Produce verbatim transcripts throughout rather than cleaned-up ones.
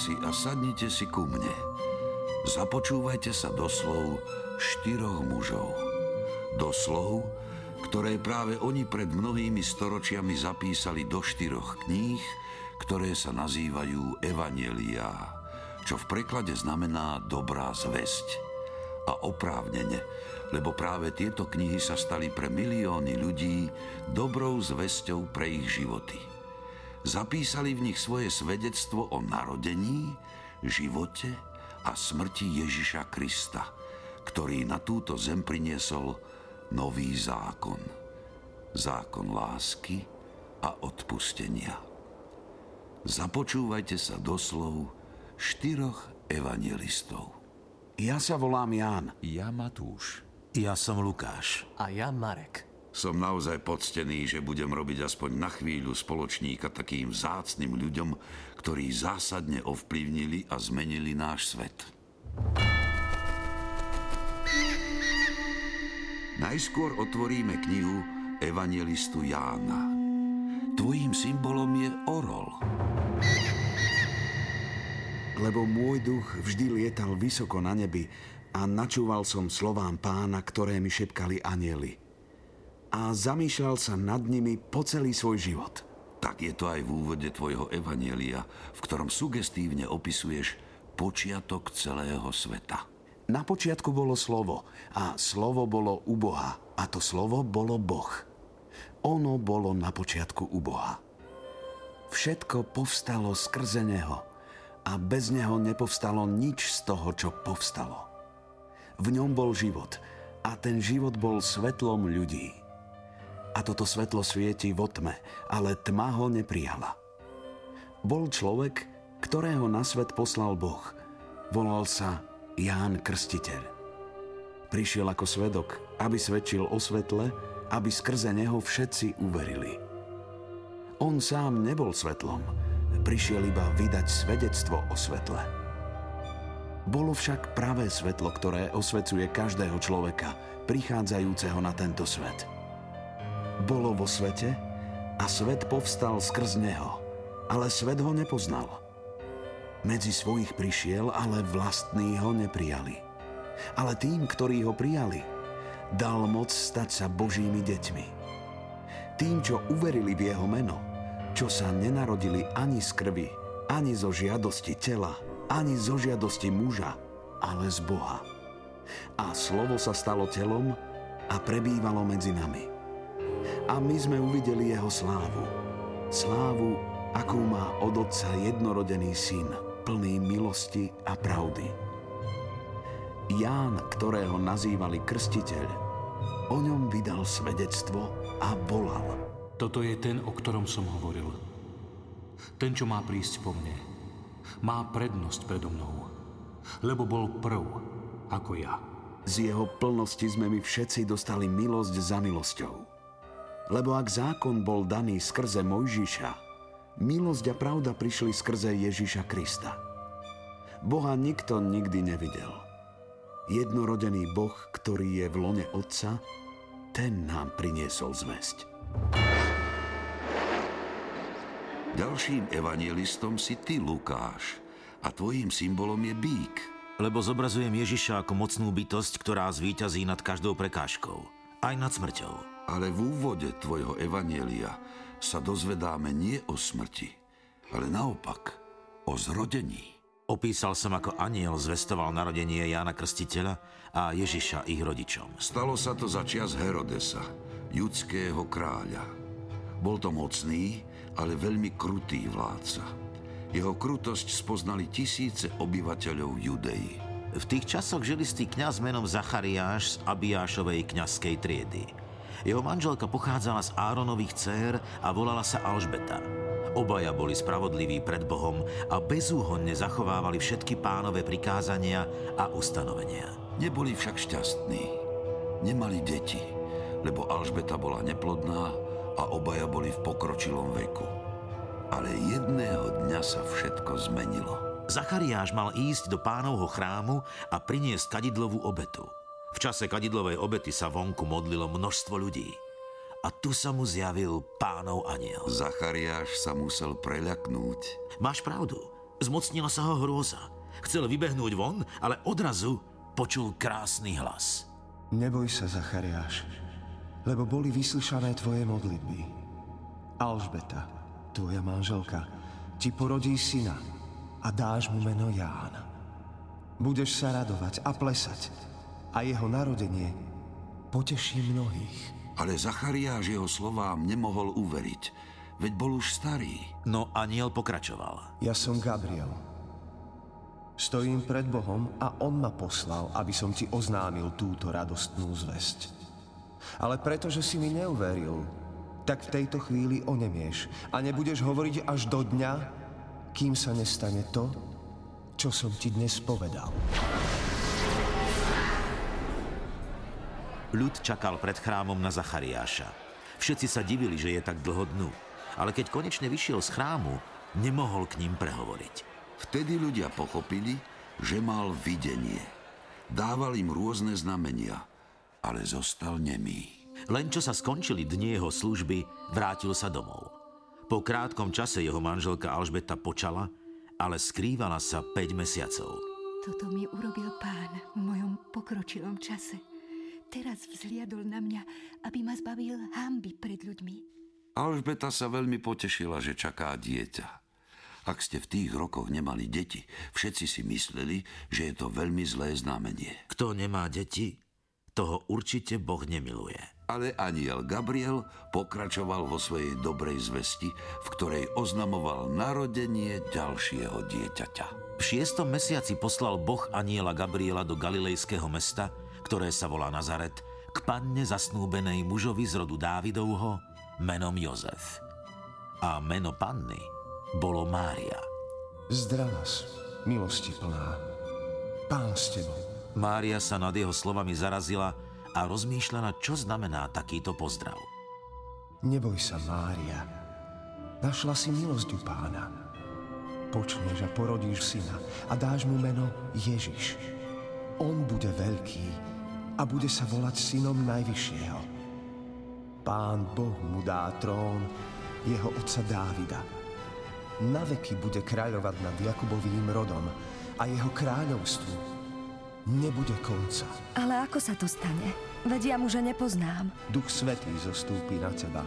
veci a sadnite si ku mne. Započúvajte sa do slov štyroch mužov. Do slov, ktoré práve oni pred mnohými storočiami zapísali do štyroch kníh, ktoré sa nazývajú Evanjeliá, čo v preklade znamená dobrá zvesť. A oprávnene, lebo práve tieto knihy sa stali pre milióny ľudí dobrou zvesťou pre ich životy. Zapísali v nich svoje svedectvo o narodení, živote a smrti Ježiša Krista, ktorý na túto zem priniesol nový zákon. Zákon lásky a odpustenia. Započúvajte sa do slov štyroch evanjelistov. Ja sa volám Ján. Ja Matúš. Ja som Lukáš. A ja Marek. Som naozaj poctený, že budem robiť aspoň na chvíľu spoločníka takým vzácnym ľuďom, ktorí zásadne ovplyvnili a zmenili náš svet. Najskôr otvoríme knihu Evanjelistu Jána. Tvojím symbolom je orol. Lebo môj duch vždy lietal vysoko na nebi a načúval som slovám Pána, ktoré mi šepkali anjeli. A zamýšľal sa nad nimi po celý svoj život. Tak je to aj v úvode tvojho evanjelia, v ktorom sugestívne opisuješ počiatok celého sveta. Na počiatku bolo slovo a slovo bolo u Boha a to slovo bolo Boh. Ono bolo na počiatku u Boha. Všetko povstalo skrze neho a bez neho nepovstalo nič z toho, čo povstalo. V ňom bol život a ten život bol svetlom ľudí. A toto svetlo svieti vo tme, ale tma ho neprijala. Bol človek, ktorého na svet poslal Boh. Volal sa Ján Krstiteľ. Prišiel ako svedok, aby svedčil o svetle, aby skrze neho všetci uverili. On sám nebol svetlom, prišiel iba vydať svedectvo o svetle. Bolo však pravé svetlo, ktoré osvecuje každého človeka, prichádzajúceho na tento svet. Bolo vo svete a svet povstal skrz neho, ale svet ho nepoznal. Medzi svojich prišiel, ale vlastní ho neprijali. Ale tým, ktorí ho prijali, dal moc stať sa Božími deťmi. Tým, čo uverili v jeho meno, čo sa nenarodili ani z krvi, ani zo žiadosti tela, ani zo žiadosti muža, ale z Boha. A slovo sa stalo telom a prebývalo medzi nami. A my sme uvideli jeho slávu. Slávu, akú má od Otca jednorodený syn, plný milosti a pravdy. Ján, ktorého nazývali Krstiteľ, o ňom vydal svedectvo a volal. Toto je ten, o ktorom som hovoril. Ten, čo má prísť po mne, má prednosť predo mnou, lebo bol prv ako ja. Z jeho plnosti sme my všetci dostali milosť za milosťou. Lebo ak zákon bol daný skrze Mojžiša, milosť a pravda prišli skrze Ježiša Krista. Boha nikto nikdy nevidel. Jednorodený Boh, ktorý je v lone Otca, ten nám priniesol zvesť. Ďalším evanjelistom si ty, Lukáš, a tvojím symbolom je bík. Lebo zobrazujem Ježiša ako mocnú bytosť, ktorá zvíťazí nad každou prekážkou, aj nad smrťou. Ale v úvode tvojho evanjelia sa dozvedáme nie o smrti, ale naopak o zrodení. Opísal som, ako anjel zvestoval narodenie Jána Krstiteľa a Ježiša ich rodičom. Stalo sa to za čias Herodesa, judského kráľa. Bol to mocný, ale veľmi krutý vládca. Jeho krutosť spoznali tisíce obyvateľov Judei. V tých časoch žil istý kňaz menom Zachariáš z Abiášovej kňazskej triedy. Jeho manželka pochádzala z Áronových dcér a volala sa Alžbeta. Obaja boli spravodliví pred Bohom a bezúhonne zachovávali všetky Pánove prikázania a ustanovenia. Neboli však šťastní. Nemali deti, lebo Alžbeta bola neplodná a obaja boli v pokročilom veku. Ale jedného dňa sa všetko zmenilo. Zachariáš mal ísť do Pánovho chrámu a priniesť kadidlovú obetu. V čase kadidlovej obety sa vonku modlilo množstvo ľudí. A tu sa mu zjavil Pánov anjel. Zachariáš sa musel preľaknúť. Máš pravdu. Zmocnila sa ho hrôza. Chcel vybehnúť von, ale odrazu počul krásny hlas. Neboj sa, Zachariáš, lebo boli vyslyšané tvoje modlitby. Alžbeta, tvoja manželka, ti porodí syna a dáš mu meno Ján. Budeš sa radovať a plesať a jeho narodenie poteší mnohých. Ale Zachariáš jeho slovám nemohol uveriť, veď bol už starý. No anjel pokračoval. Ja som Gabriel. Stojím pred Bohom a on ma poslal, aby som ti oznámil túto radostnú zvesť. Ale pretože si mi neuveril, tak v tejto chvíli onemieš a nebudeš hovoriť až do dňa, kým sa nestane to, čo som ti dnes povedal. Ľud čakal pred chrámom na Zachariáša. Všetci sa divili, že je tak dlho dnu. Ale keď konečne vyšiel z chrámu, nemohol k ním prehovoriť. Vtedy ľudia pochopili, že mal videnie. Dával im rôzne znamenia, ale zostal nemý. Len čo sa skončili dni jeho služby, vrátil sa domov. Po krátkom čase jeho manželka Alžbeta počala, ale skrývala sa päť mesiacov. Toto mi urobil Pán v mojom pokročilom čase. Teraz vzhliadol na mňa, aby ma zbavil hanby pred ľuďmi. Alžbeta sa veľmi potešila, že čaká dieťa. Ak ste v tých rokoch nemali deti, všetci si mysleli, že je to veľmi zlé znamenie. Kto nemá deti, toho určite Boh nemiluje. Ale anjel Gabriel pokračoval vo svojej dobrej zvesti, v ktorej oznamoval narodenie ďalšieho dieťaťa. V šiestom mesiaci poslal Boh anjela Gabriela do galilejského mesta, ktoré sa volá Nazaret, k panne zasnúbenej mužovi z rodu Dávidovho, menom Jozef. A meno panny bolo Mária. Zdrav nás, milosti plná, Pán s tebou. Mária sa nad jeho slovami zarazila a rozmýšľala, čo znamená takýto pozdrav. Neboj sa, Mária, našla si milosť u Pána. Počneš a porodíš syna a dáš mu meno Ježiš. On bude veľký a bude sa volať synom Najvyššieho. Pán Boh mu dá trón jeho otca Dávida. Na veky bude kráľovať nad Jakubovým rodom a jeho kráľovstvu nebude konca. Ale ako sa to stane? Veď ja mu, že nepoznám. Duch Svätý zostúpi na teba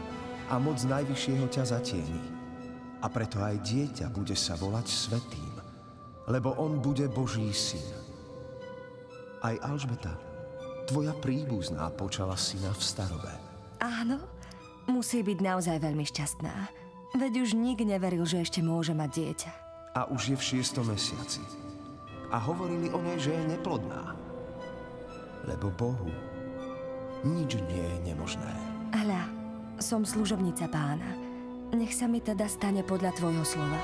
a moc Najvyššieho ťa zatieni. A preto aj dieťa bude sa volať svätým, lebo on bude Boží syn. Aj Alžbeta, tvoja príbuzná, počala syna v starobe. Áno, musí byť naozaj veľmi šťastná. Veď už nik neveril, že ešte môže mať dieťa. A už je v šiestom mesiaci. A hovorili o nej, že je neplodná. Lebo Bohu nič nie je nemožné. Hľa, som služobnica Pána. Nech sa mi teda stane podľa tvojho slova.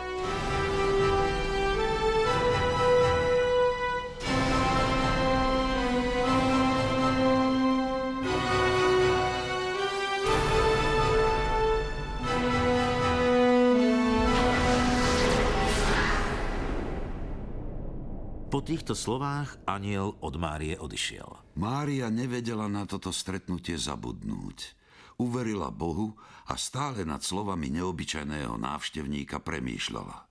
Po týchto slovách anjel od Márie odišiel. Mária nevedela na toto stretnutie zabudnúť. Uverila Bohu a stále nad slovami neobyčajného návštevníka premýšľala.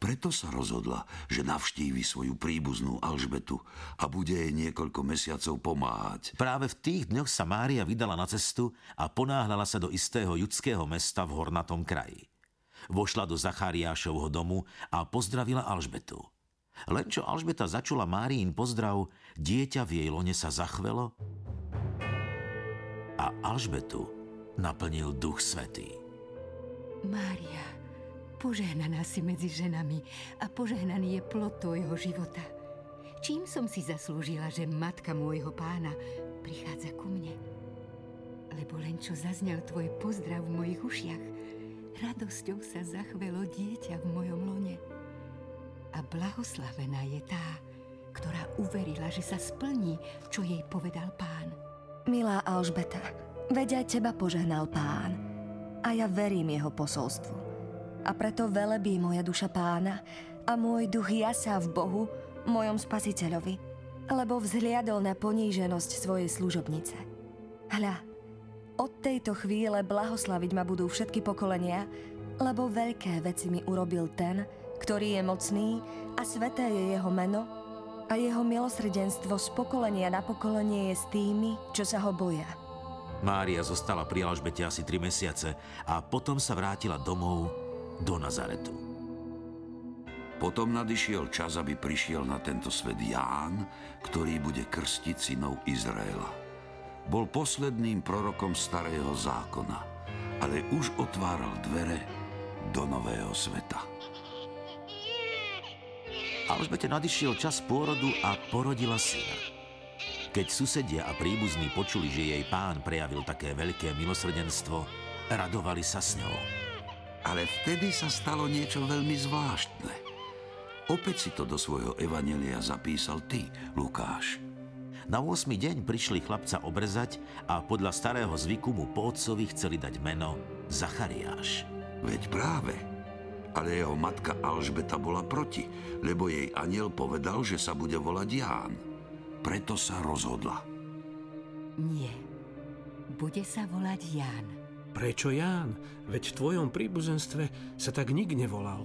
Preto sa rozhodla, že navštívi svoju príbuznú Alžbetu a bude jej niekoľko mesiacov pomáhať. Práve v tých dňoch sa Mária vydala na cestu a ponáhľala sa do istého judského mesta v hornatom kraji. Vošla do Zachariášovho domu a pozdravila Alžbetu. Len čo Alžbeta začula Máriin pozdrav, dieťa v jej lone sa zachvelo a Alžbetu naplnil Duch Svätý. Mária, požehnaná si medzi ženami a požehnaný je plod tvojho života. Čím som si zaslúžila, že matka môjho Pána prichádza ku mne? Lebo len čo zaznel tvoj pozdrav v mojich ušiach, radosťou sa zachvelo dieťa v mojom lone. A blahoslavená je tá, ktorá uverila, že sa splní, čo jej povedal Pán. Milá Alžbeta, veď aj teba požehnal Pán. A ja verím jeho posolstvu. A preto velebí moja duša Pána a môj duch jasá v Bohu, mojom Spasiteľovi, lebo vzhliadol na poníženosť svojej služobnice. Hľa, od tejto chvíle blahoslaviť ma budú všetky pokolenia, lebo veľké veci mi urobil ten, ktorý je mocný a sväté je jeho meno a jeho milosrdenstvo z pokolenia na pokolenie je s tými, čo sa ho boja. Mária zostala pri Alžbete asi tri mesiace a potom sa vrátila domov do Nazaretu. Potom nadišiel čas, aby prišiel na tento svet Ján, ktorý bude krstiť synov Izraela. Bol posledným prorokom starého zákona, ale už otváral dvere do nového sveta. Alžbete nadišiel čas pôrodu a porodila syna. Keď susedia a príbuzní počuli, že jej pán prejavil také veľké milosrdenstvo, radovali sa s ňou. Ale vtedy sa stalo niečo veľmi zvláštne. Opäť si to do svojho evanjelia zapísal ty, Lukáš. Na ôsmy deň prišli chlapca obrezať a podľa starého zvyku mu po otcovi chceli dať meno Zachariáš. Veď práve, ale jeho matka Alžbeta bola proti, lebo jej anjel povedal, že sa bude volať Ján. Preto sa rozhodla. Nie, bude sa volať Ján. Prečo Ján? Veď v tvojom príbuzenstve sa tak nik nevolal.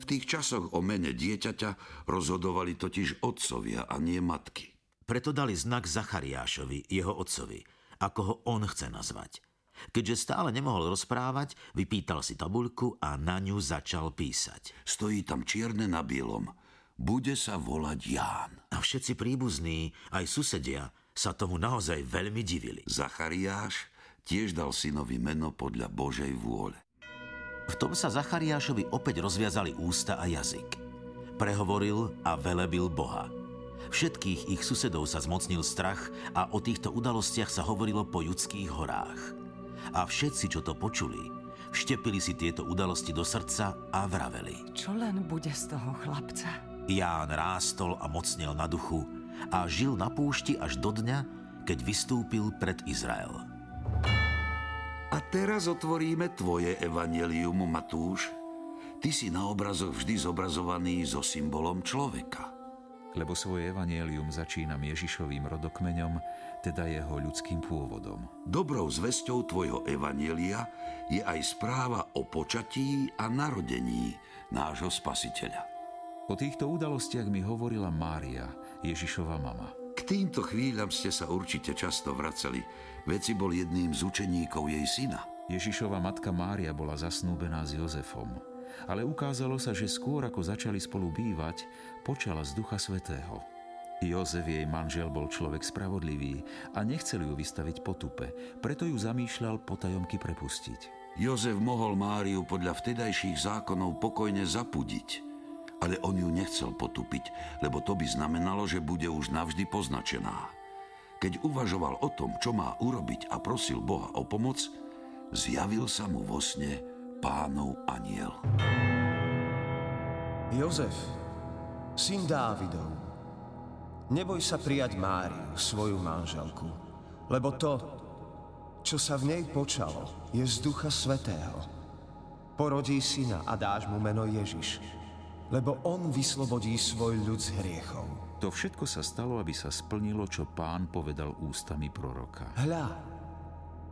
V tých časoch o mene dieťaťa rozhodovali totiž otcovia a nie matky. Preto dali znak Zachariášovi, jeho otcovi, ako ho on chce nazvať. Keďže stále nemohol rozprávať, vypýtal si tabuľku a na ňu začal písať. Stojí tam čierne na bielom. Bude sa volať Ján. A všetci príbuzní, aj susedia, sa tomu naozaj veľmi divili. Zachariáš tiež dal synovi meno podľa Božej vôle. V tom sa Zachariášovi opäť rozviazali ústa a jazyk. Prehovoril a velebil Boha. Všetkých ich susedov sa zmocnil strach a o týchto udalostiach sa hovorilo po Judských horách. A všetci, čo to počuli, vštepili si tieto udalosti do srdca a vraveli. Čo len bude z toho chlapca? Ján rástol a mocnel na duchu a žil na púšti až do dňa, keď vystúpil pred Izrael. A teraz otvoríme tvoje evanjelium, Matúš. Ty si na obrazoch vždy zobrazovaný so symbolom človeka. Lebo svoje evanjelium začínam Ježišovým rodokmeňom, teda jeho ľudským pôvodom. Dobrou zvesťou tvojho evanjelia je aj správa o počatí a narodení nášho Spasiteľa. O týchto udalostiach mi hovorila Mária, Ježišova mama. K týmto chvíľam ste sa určite často vracali, veď si bol jedným z učeníkov jej syna. Ježišova matka Mária bola zasnúbená s Jozefom, ale ukázalo sa, že skôr ako začali spolu bývať, počala z Ducha Svätého. Jozef, jej manžel, bol človek spravodlivý a nechcel ju vystaviť potupe, preto ju zamýšľal potajomky prepustiť. Jozef mohol Máriu podľa vtedajších zákonov pokojne zapudiť, ale on ju nechcel potupiť, lebo to by znamenalo, že bude už navždy poznačená. Keď uvažoval o tom, čo má urobiť a prosil Boha o pomoc, zjavil sa mu vo sne Pánov anjel. Jozef, syn Dávidov, neboj sa prijať Máriu, svoju manželku, lebo to, čo sa v nej počalo, je z Ducha Svätého. Porodí syna a dáš mu meno Ježiš, lebo on vyslobodí svoj ľud z hriechov. To všetko sa stalo, aby sa splnilo, čo Pán povedal ústami proroka. Hľa,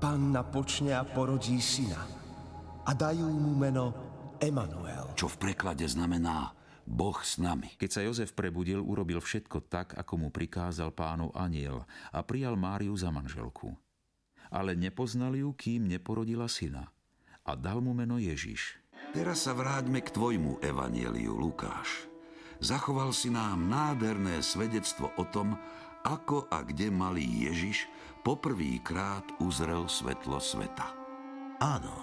Panna počne a porodí syna a dajú mu meno Emanuel. Čo v preklade znamená Boh s nami. Keď sa Jozef prebudil, urobil všetko tak, ako mu prikázal Pánov anjel a prijal Máriu za manželku. Ale nepoznal ju, kým neporodila syna a dal mu meno Ježiš. Teraz sa vráťme k tvojmu evanjeliu, Lukáš. Zachoval si nám nádherné svedectvo o tom, ako a kde malý Ježiš poprvýkrát uzrel svetlo sveta. Áno,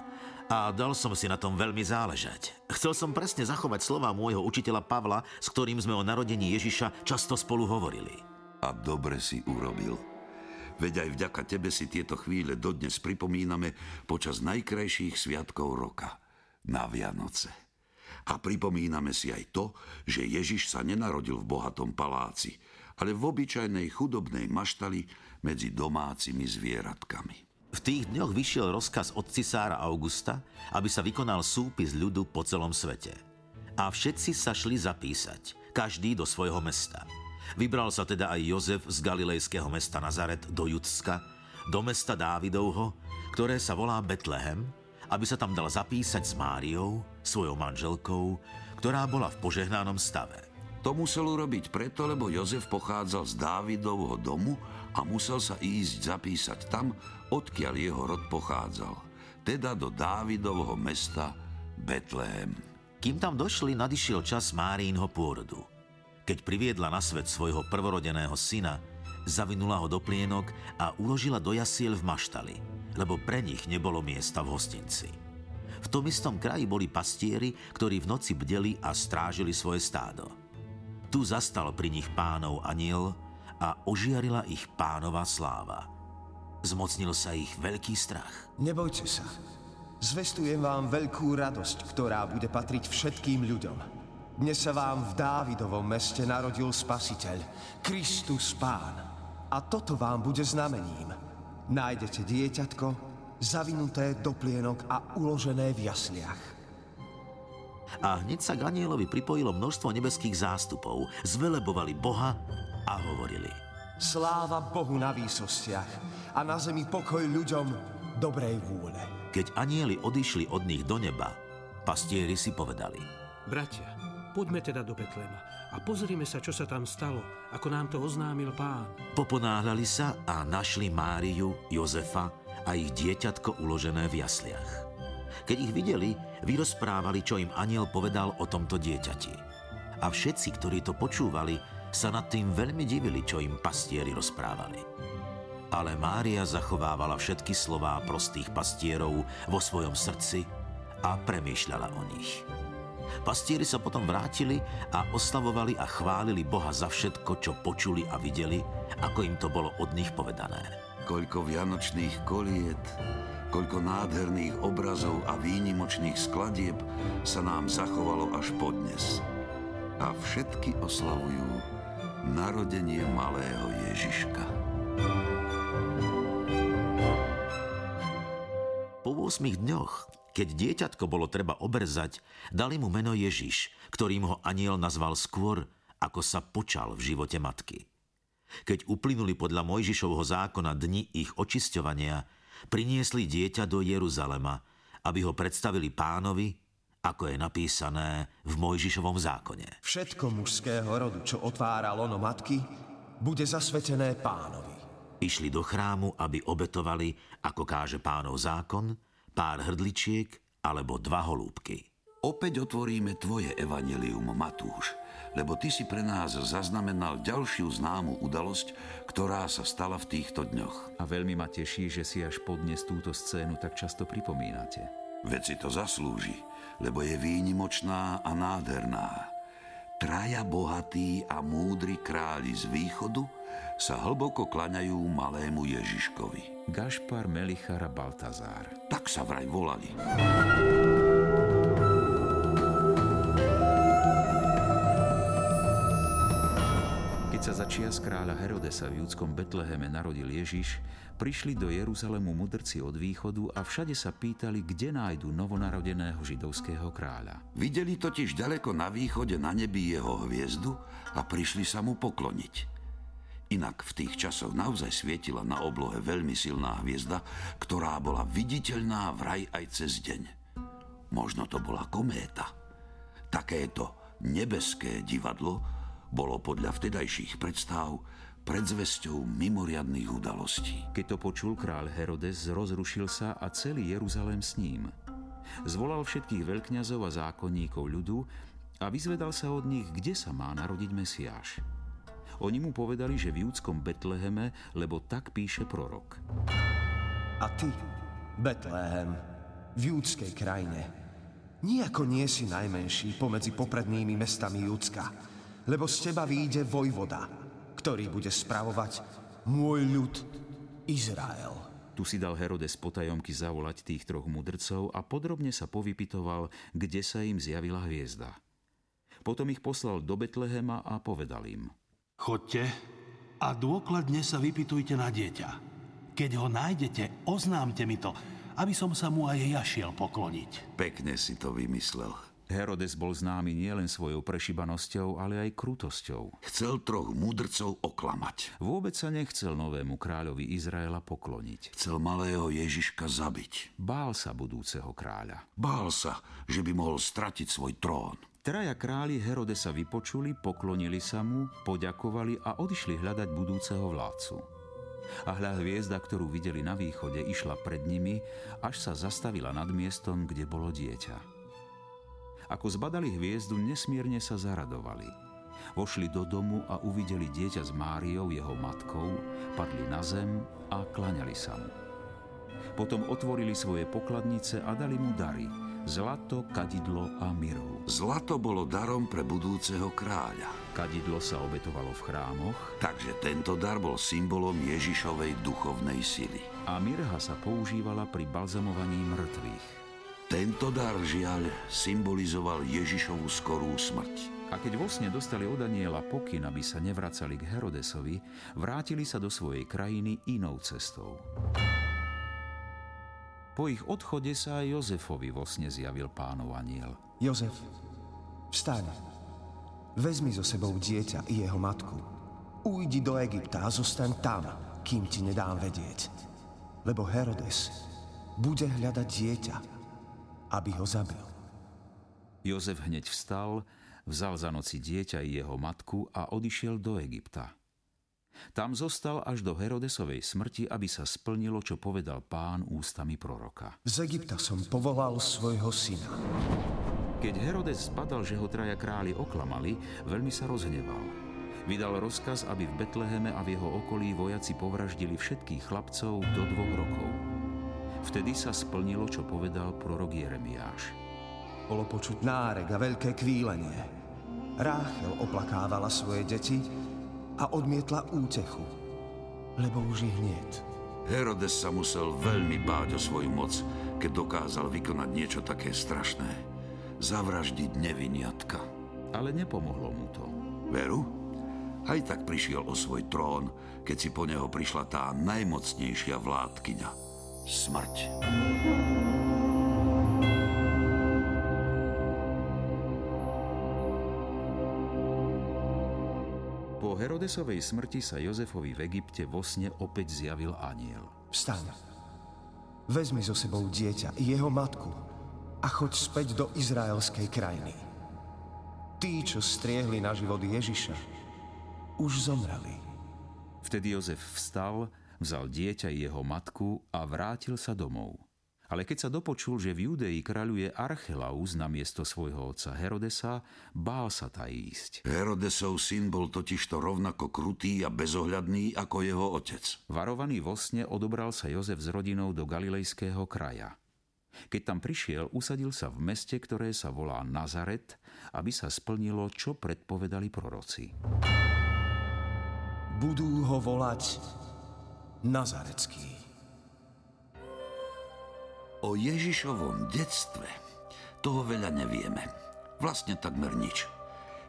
a dal som si na tom veľmi záležať. Chcel som presne zachovať slová môjho učiteľa Pavla, s ktorým sme o narodení Ježiša často spolu hovorili. A dobre si urobil. Veď aj vďaka tebe si tieto chvíle dodnes pripomíname počas najkrajších sviatkov roka. Na Vianoce. A pripomíname si aj to, že Ježiš sa nenarodil v bohatom paláci, ale v obyčajnej chudobnej maštali medzi domácimi zvieratkami. V tých dňoch vyšiel rozkaz od cisára Augusta, aby sa vykonal súpis ľudu po celom svete. A všetci sa šli zapísať, každý do svojho mesta. Vybral sa teda aj Jozef z galilejského mesta Nazaret do Judska, do mesta Dávidovho, ktoré sa volá Betlehem, aby sa tam dal zapísať s Máriou, svojou manželkou, ktorá bola v požehnanom stave. To musel urobiť preto, lebo Jozef pochádzal z Dávidovho domu a musel sa ísť zapísať tam, odkiaľ jeho rod pochádzal, teda do Dávidovho mesta Betlehem. Kým tam došli, nadišiel čas Márínho pôrodu. Keď priviedla na svet svojho prvorodeného syna, zavinula ho do plienok a uložila do jasiel v maštali, lebo pre nich nebolo miesta v hostinci. V tom istom kraji boli pastieri, ktorí v noci bdeli a strážili svoje stádo. Tu zastal pri nich Pánov anjel a ožiarila ich Pánova sláva. Zmocnil sa ich veľký strach. Nebojte sa, zvestujem vám veľkú radosť, ktorá bude patriť všetkým ľuďom. Dnes sa vám v Dávidovom meste narodil Spasiteľ, Kristus Pán. A toto vám bude znamením. Nájdete dieťatko, zavinuté do plienok a uložené v jasliach. A hneď sa k anjelovi pripojilo množstvo nebeských zástupov, zvelebovali Boha a hovorili: Sláva Bohu na výsostiach a na zemi pokoj ľuďom dobrej vôle. Keď anjeli odišli od nich do neba, pastieri si povedali: Bratia, poďme teda do Betlema a pozrime sa, čo sa tam stalo, ako nám to oznámil Pán. Poponáhľali sa a našli Máriu, Jozefa a ich dieťatko uložené v jasliach. Keď ich videli, vyrozprávali, čo im anjel povedal o tomto dieťati. A všetci, ktorí to počúvali, sa nad tým veľmi divili, čo im pastieri rozprávali. Ale Mária zachovávala všetky slová prostých pastierov vo svojom srdci a premýšľala o nich. Pastieri sa potom vrátili a oslavovali a chválili Boha za všetko, čo počuli a videli, ako im to bolo od nich povedané. Koľko vianočných koliet, koľko nádherných obrazov a výnimočných skladieb sa nám zachovalo až podnes. A všetky oslavujú narodenie malého Ježiška. Po ôsmich dňoch, keď dieťatko bolo treba oberzať, dali mu meno Ježiš, ktorým ho anjel nazval skôr, ako sa počal v živote matky. Keď uplynuli podľa Mojžišovho zákona dni ich očisťovania, priniesli dieťa do Jeruzalema, aby ho predstavili Pánovi, ako je napísané v Mojžišovom zákone. Všetko mužského rodu, čo otvára lono matky, bude zasvetené Pánovi. Išli do chrámu, aby obetovali, ako káže Pánov zákon, pár hrdličiek alebo dva holúbky. Opäť otvoríme tvoje evanjelium, Matúš, lebo ty si pre nás zaznamenal ďalšiu známu udalosť, ktorá sa stala v týchto dňoch. A veľmi ma teší, že si až podnes túto scénu tak často pripomínate. Veď si to zaslúži, lebo je výnimočná a nádherná. Traja bohatí a múdri králi z východu sa hlboko klaňajú malému Ježiškovi. Gašpar, Melichara, Baltazár. Tak sa vraj volali. Keď sa za čias kráľa Herodesa v judskom Betleheme narodil Ježiš, prišli do Jeruzalemu mudrci od východu a všade sa pýtali, kde nájdu novonarodeného židovského kráľa. Videli totiž ďaleko na východe na nebi jeho hviezdu a prišli sa mu pokloniť. Inak v tých časoch naozaj svietila na oblohe veľmi silná hviezda, ktorá bola viditeľná vraj aj cez deň. Možno to bola kométa. Takéto nebeské divadlo bolo podľa vtedajších predstav predzvesťou mimoriadnych udalostí. Keď to počul kráľ Herodes, rozrušil sa a celý Jeruzalém s ním. Zvolal všetkých veľkňazov a zákonníkov ľudu a vyzvedal sa od nich, kde sa má narodiť Mesiáš. Oni mu povedali, že v júdskom Betleheme, lebo tak píše prorok. A ty, Betlehem, v júdskej krajine, nijako nie si najmenší pomedzi poprednými mestami Júdska, lebo z teba vyjde vojvoda, ktorý bude spravovať môj ľud Izrael. Tu si dal Herodes potajomky zavolať tých troch mudrcov a podrobne sa povypitoval, kde sa im zjavila hviezda. Potom ich poslal do Betlehema a povedal im: Chodte a dôkladne sa vypytujte na dieťa. Keď ho nájdete, oznámte mi to, aby som sa mu aj ja šiel pokloniť. Pekne si to vymyslel. Herodes bol známy nielen svojou prešibanosťou, ale aj krutosťou. Chcel troch múdrcov oklamať. Vôbec sa nechcel novému kráľovi Izraela pokloniť. Chcel malého Ježiška zabiť. Bál sa budúceho kráľa. Bál sa, že by mohol stratiť svoj trón. Traja králi Herodesa vypočuli, poklonili sa mu, poďakovali a odišli hľadať budúceho vládcu. A hľa hviezda, ktorú videli na východe, išla pred nimi, až sa zastavila nad miestom, kde bolo dieťa. Ako zbadali hviezdu, nesmierne sa zaradovali. Vošli do domu a uvideli dieťa s Máriou, jeho matkou, padli na zem a klaňali sa mu. Potom otvorili svoje pokladnice a dali mu dary – zlato, kadidlo a myru. Zlato bolo darom pre budúceho kráľa. Kadidlo sa obetovalo v chrámoch. Takže tento dar bol symbolom Ježišovej duchovnej sily. A myrha sa používala pri balzamovaní mŕtvych. Tento dar, žiaľ, symbolizoval Ježišovu skorú smrť. A keď vo sne dostali od Daniela pokyn, aby sa nevracali k Herodesovi, vrátili sa do svojej krajiny inou cestou. Po ich odchode sa aj Jozefovi vo sne zjavil Pánov anjel. Jozef, vstaň, vezmi so sebou dieťa i jeho matku. Ujdi do Egypta a zostaň tam, kým ti nedám vedieť. Lebo Herodes bude hľadať dieťa, aby ho zabil. Jozef hneď vstal, vzal za noci dieťa i jeho matku a odišiel do Egypta. Tam zostal až do Herodesovej smrti, aby sa splnilo, čo povedal Pán ústami proroka. Z Egypta som povolal svojho syna. Keď Herodes zbadal, že ho traja králi oklamali, veľmi sa rozhneval. Vydal rozkaz, aby v Betleheme a v jeho okolí vojaci povraždili všetkých chlapcov do dvoch rokov. Vtedy sa splnilo, čo povedal prorok Jeremiáš. Bolo počuť nárek a veľké kvílenie. Ráchel oplakávala svoje deti a odmietla útechu, lebo už ich niet. Herodes sa musel veľmi báť o svoju moc, keď dokázal vykonať niečo také strašné. Zavraždiť neviniatka. Ale nepomohlo mu to. Veru? Aj tak prišiel o svoj trón, keď si po neho prišla tá najmocnejšia vládkyňa. Smrť. Po Herodesovej smrti sa Jozefovi v Egypte vo sne opäť zjavil anjel. Vstaň, vezmi so sebou dieťa i jeho matku a choď späť do izraelskej krajiny. Tí, čo striehli na život Ježiša, už zomreli. Vtedy Jozef vstal, vzal dieťa i jeho matku a vrátil sa domov. Ale keď sa dopočul, že v Judei kráľuje Archelaus namiesto svojho otca Herodesa, bál sa tam ísť. Herodesov syn bol totižto rovnako krutý a bezohľadný ako jeho otec. Varovaný vo sne odobral sa Jozef s rodinou do galilejského kraja. Keď tam prišiel, usadil sa v meste, ktoré sa volá Nazaret, aby sa splnilo, čo predpovedali proroci. Budú ho volať Nazaretský. O Ježišovom detstve toho veľa nevieme. Vlastne takmer nič.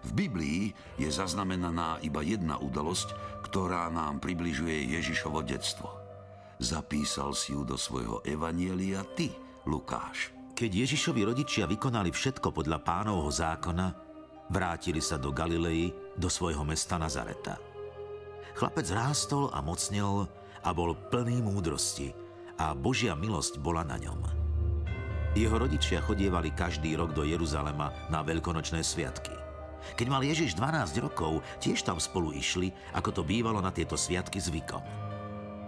V Biblii je zaznamenaná iba jedna udalosť, ktorá nám približuje Ježišovo detstvo. Zapísal si ju do svojho evanjelia ty, Lukáš. Keď Ježišovi rodičia vykonali všetko podľa Pánovho zákona, vrátili sa do Galilei, do svojho mesta Nazareta. Chlapec rástol a mocnel a bol plný múdrosti a Božia milosť bola na ňom. Jeho rodičia chodievali každý rok do Jeruzalema na veľkonočné sviatky. Keď mal Ježiš dvanásť rokov, tiež tam spolu išli, ako to bývalo na tieto sviatky zvykom.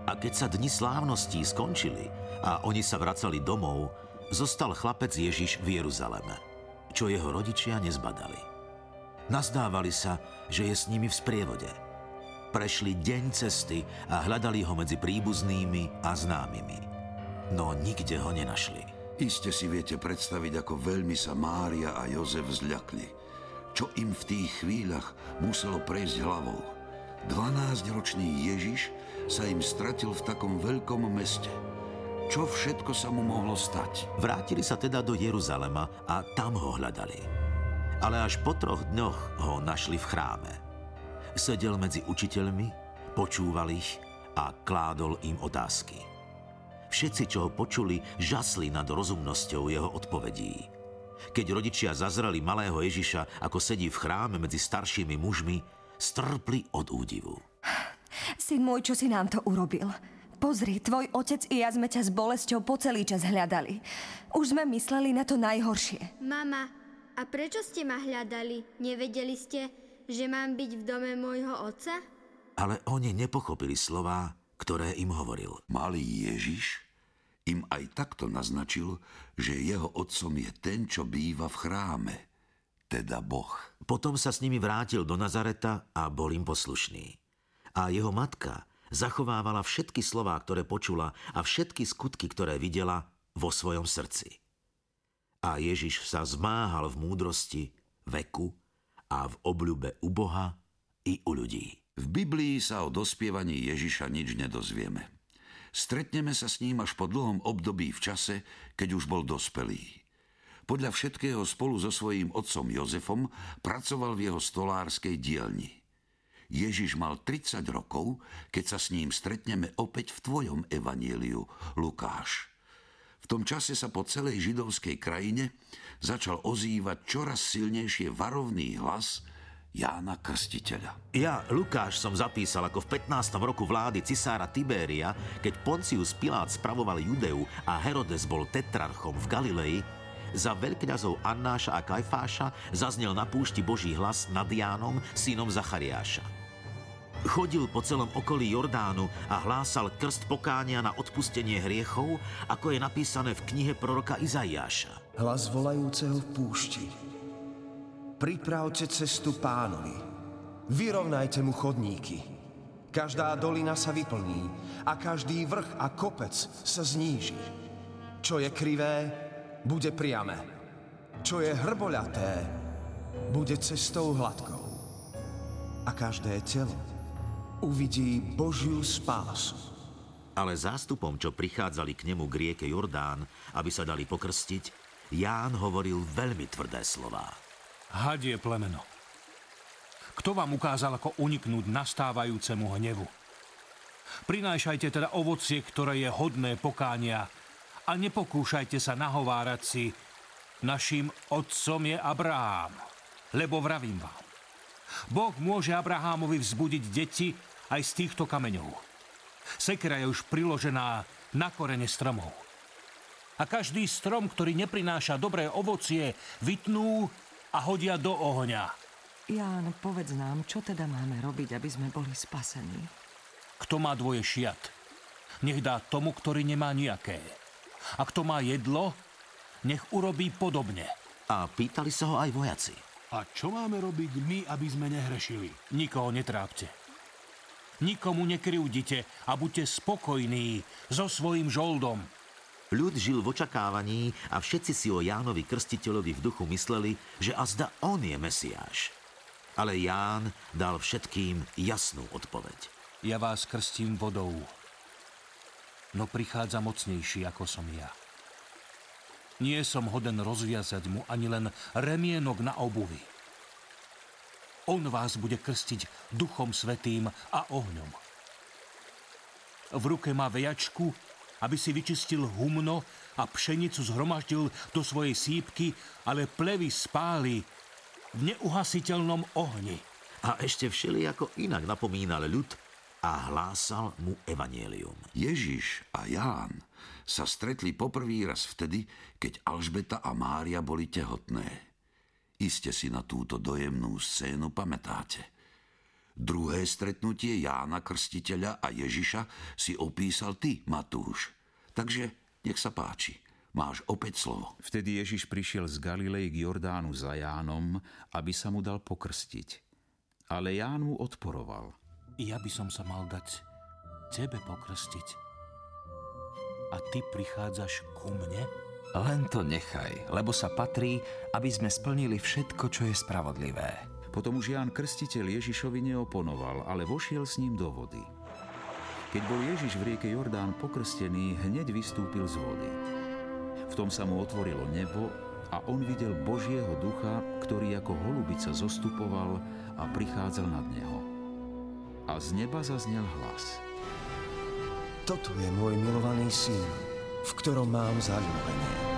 A keď sa dni slávností skončili a oni sa vracali domov, zostal chlapec Ježiš v Jeruzaleme, čo jeho rodičia nezbadali. Nazdávali sa, že je s nimi v sprievode. Prešli deň cesty a hľadali ho medzi príbuznými a známymi. No nikde ho nenašli. Iste si viete predstaviť, ako veľmi sa Mária a Jozef zľakli. Čo im v tých chvíľach muselo prejsť hlavou. dvanásťročný Ježiš sa im stratil v takom veľkom meste. Čo všetko sa mu mohlo stať? Vrátili sa teda do Jeruzalema a tam ho hľadali. Ale až po troch dňoch ho našli v chráme. Sedel medzi učiteľmi, počúval ich a kládol im otázky. Všetci, čo ho počuli, žasli nad rozumnosťou jeho odpovedí. Keď rodičia zazreli malého Ježiša, ako sedí v chráme medzi staršími mužmi, strpli od údivu. Syn môj, čo si nám to urobil? Pozri, tvoj otec i ja sme ťa s bolesťou po celý čas hľadali. Už sme mysleli na to najhoršie. Mama, a prečo ste ma hľadali? Nevedeli ste, že mám byť v dome môjho otca? Ale oni nepochopili slová, ktoré im hovoril. Malý Ježiš im aj takto naznačil, že jeho otcom je ten, čo býva v chráme, teda Boh. Potom sa s nimi vrátil do Nazareta a bol im poslušný. A jeho matka zachovávala všetky slová, ktoré počula, a všetky skutky, ktoré videla, vo svojom srdci. A Ježiš sa zmáhal v múdrosti, veku a v obľube u Boha i u ľudí. V Biblii sa o dospievaní Ježiša nič nedozvieme. Stretneme sa s ním až po dlhom období v čase, keď už bol dospelý. Podľa všetkého spolu so svojím otcom Jozefom pracoval v jeho stolárskej dielni. Ježiš mal tridsať rokov, keď sa s ním stretneme opäť v tvojom evanjeliu, Lukáš. V tom čase sa po celej židovskej krajine začal ozývať čoraz silnejšie varovný hlas Jána Krstiteľa. Ja, Lukáš, som zapísal, ako v pätnástom roku vlády cisára Tibéria, keď Poncius Pilát spravoval Judeu a Herodes bol tetrarchom v Galilei, za veľkňazov Annáša a Kajfáša zaznel na púšti Boží hlas nad Jánom, synom Zachariáša. Chodil po celom okolí Jordánu a hlásal krst pokánia na odpustenie hriechov, ako je napísané v knihe proroka Izajáša. Hlas volajúceho v púšti. Pripravte cestu Pánovi, vyrovnajte mu chodníky. Každá dolina sa vyplní a každý vrch a kopec sa zníži. Čo je krivé, bude priame. Čo je hrboľaté, bude cestou hladkou. A každé telo uvidí Božiu spásu. Ale zástupom, čo prichádzali k nemu k rieke Jordán, aby sa dali pokrstiť, Ján hovoril veľmi tvrdé slová. Hadie plemeno, kto vám ukázal, ako uniknúť nastávajúcemu hnevu? Prinášajte teda ovocie, ktoré je hodné pokánia, a nepokúšajte sa nahovárať si, naším otcom je Abrahám, lebo vravím vám, Boh môže Abrahámovi vzbudiť deti aj z týchto kameňov. Sekera je už priložená na korene stromov. A každý strom, ktorý neprináša dobré ovocie, vytnú a hodia do ohňa. Ján, povedz nám, čo teda máme robiť, aby sme boli spasení? Kto má dvoje šiat, nech dá tomu, ktorý nemá nejaké. A kto má jedlo, nech urobí podobne. A pýtali sa ho aj vojaci. A čo máme robiť my, aby sme nehrešili? Nikoho netrápte. Nikomu nekryudite a buďte spokojní so svojím žoldom. Ľud žil v očakávaní a všetci si o Jánovi Krstiteľovi v duchu mysleli, že azda on je Mesiáš. Ale Ján dal všetkým jasnú odpoveď. Ja vás krstím vodou, no prichádza mocnejší, ako som ja. Nie som hoden rozviazať mu ani len remienok na obuvi. On vás bude krstiť Duchom Svätým a ohňom. V ruke má vejačku, aby si vyčistil humno a pšenicu zhromaždil do svojej sípky, ale plevy spáli v neuhasiteľnom ohni. A ešte všelijako inak napomínal ľud a hlásal mu evanjelium. Ježiš a Ján sa stretli poprvý raz vtedy, keď Alžbeta a Mária boli tehotné. Iste si na túto dojemnú scénu pamätáte. Druhé stretnutie Jána Krstiteľa a Ježiša si opísal ty, Matúš. Takže nech sa páči, máš opäť slovo. Vtedy Ježiš prišiel z Galilei k Jordánu za Jánom, aby sa mu dal pokrstiť. Ale Ján mu odporoval. Ja by som sa mal dať tebe pokrstiť. A ty prichádzaš ku mne? Len to nechaj, lebo sa patrí, aby sme splnili všetko, čo je spravodlivé. Potom už Ján Krstiteľ Ježišovi neoponoval, ale vošiel s ním do vody. Keď bol Ježiš v rieke Jordán pokrstený, hneď vystúpil z vody. V tom sa mu otvorilo nebo a on videl Božieho ducha, ktorý ako holubica zostupoval a prichádzal nad neho. A z neba zaznel hlas. Toto je môj milovaný syn, v ktorom mám zaľúbenie.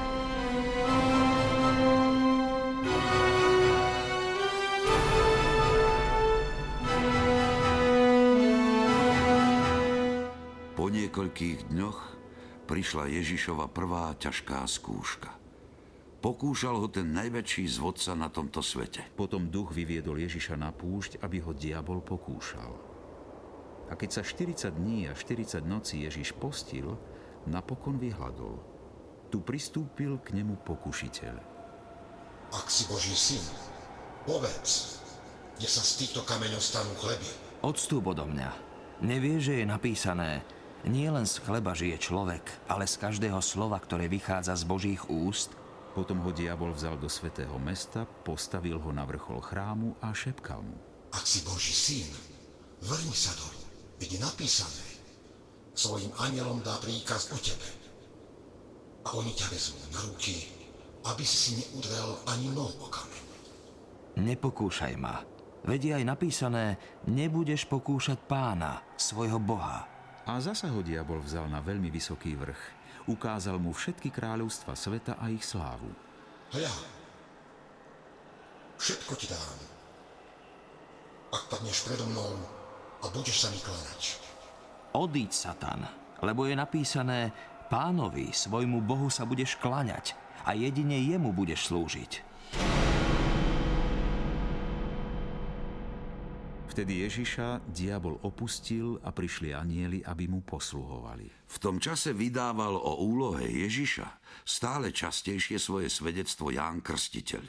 niekoľkých dňoch prišla Ježišova prvá ťažká skúška. Pokúšal ho ten najväčší zvodca na tomto svete. Potom duch vyviedol Ježiša na púšť, aby ho diabol pokúšal. A keď sa štyridsať dní a štyridsať nocí Ježiš postil, napokon vyhladol. Tu pristúpil k nemu pokušiteľ. Ak si Boží syn, povedz, kde sa z týchto kameňov stanú chleby. Odstúp odo mňa. Nevie, že je napísané, nie len z chleba žije človek, ale z každého slova, ktoré vychádza z Božích úst. Potom ho diabol vzal do svätého mesta, postavil ho na vrchol chrámu a šepkal mu. Ak si Boží syn, vrni sa doň, veď je napísané. Svojim anjelom dá príkaz o tebe. A oni ťa vezmú na ruky, aby si si neudrel ani nohu o kameň. Nepokúšaj ma. Veď je aj napísané, nebudeš pokúšať Pána, svojho Boha. A zasa ho diabol vzal na veľmi vysoký vrch. Ukázal mu všetky kráľovstva sveta a ich slávu. Hľa, všetko ti dám, ak padneš predo mnou a budeš sa mi kláňať. Odíď, Satan, lebo je napísané, Pánovi, svojmu Bohu sa budeš kláňať a jedine jemu budeš slúžiť. Vtedy Ježiša diabol opustil a prišli anjeli, aby mu posluhovali. V tom čase vydával o úlohe Ježiša stále častejšie svoje svedectvo Ján Krstiteľ.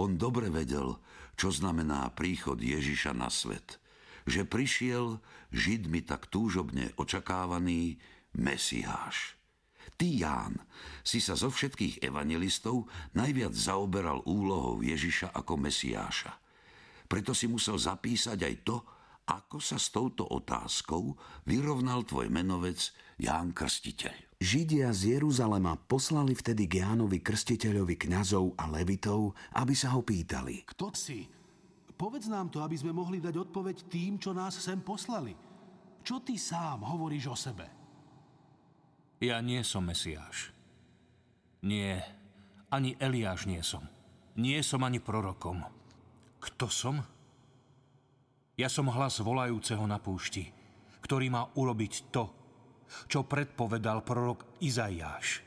On dobre vedel, čo znamená príchod Ježiša na svet. Že prišiel Židmi tak túžobne očakávaný Mesiáš. Ty, Ján, si sa zo všetkých evanjelistov najviac zaoberal úlohou Ježiša ako Mesiáša. Preto si musel zapísať aj to, ako sa s touto otázkou vyrovnal tvoj menovec Ján Krstiteľ. Židia z Jeruzalema poslali vtedy k Jánovi Krstiteľovi kňazov a levitov, aby sa ho pýtali. Kto si? Povedz nám to, aby sme mohli dať odpoveď tým, čo nás sem poslali. Čo ty sám hovoríš o sebe? Ja nie som Mesiáš. Nie, ani Eliáš nie som. Nie som ani prorokom. Kto som? Ja som hlas volajúceho na púšti, ktorý má urobiť to, čo predpovedal prorok Izajáš.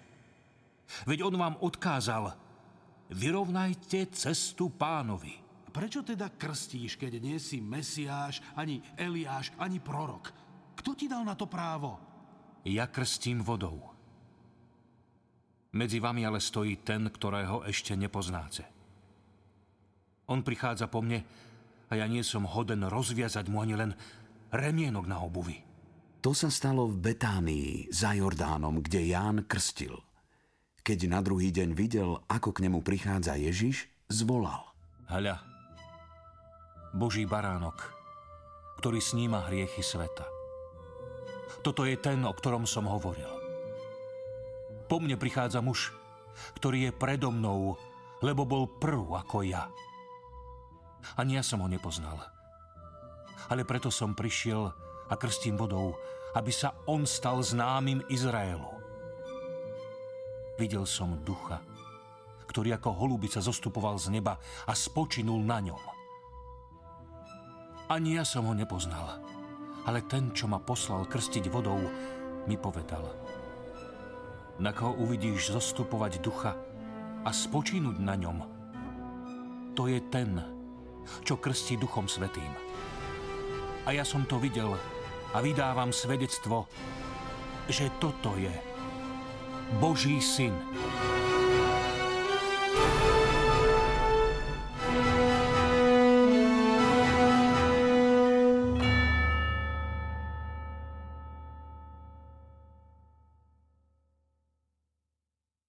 Veď on vám odkázal, vyrovnajte cestu Pánovi. Prečo teda krstíš, keď nie si Mesiáš, ani Eliáš, ani prorok? Kto ti dal na to právo? Ja krstím vodou. Medzi vami ale stojí ten, ktorého ešte nepoznáte. On prichádza po mne a ja nie som hoden rozviazať mu ani len remienok na obuvi. To sa stalo v Betánii za Jordánom, kde Ján krstil. Keď na druhý deň videl, ako k nemu prichádza Ježiš, zvolal. Hľa, Boží baránok, ktorý sníma hriechy sveta. Toto je ten, o ktorom som hovoril. Po mne prichádza muž, ktorý je predo mnou, lebo bol prv ako ja. Ani ja som ho nepoznal. Ale preto som prišiel a krstím vodou, aby sa on stal známym Izraelu. Videl som ducha, ktorý ako holubica zostupoval z neba a spočinul na ňom. Ani ja som ho nepoznal, ale ten, čo ma poslal krstiť vodou, mi povedal. Na koho uvidíš zostupovať ducha a spočinúť na ňom, to je ten, čo krstí Duchom Svätým. A ja som to videl a vydávam svedectvo, že toto je Boží syn.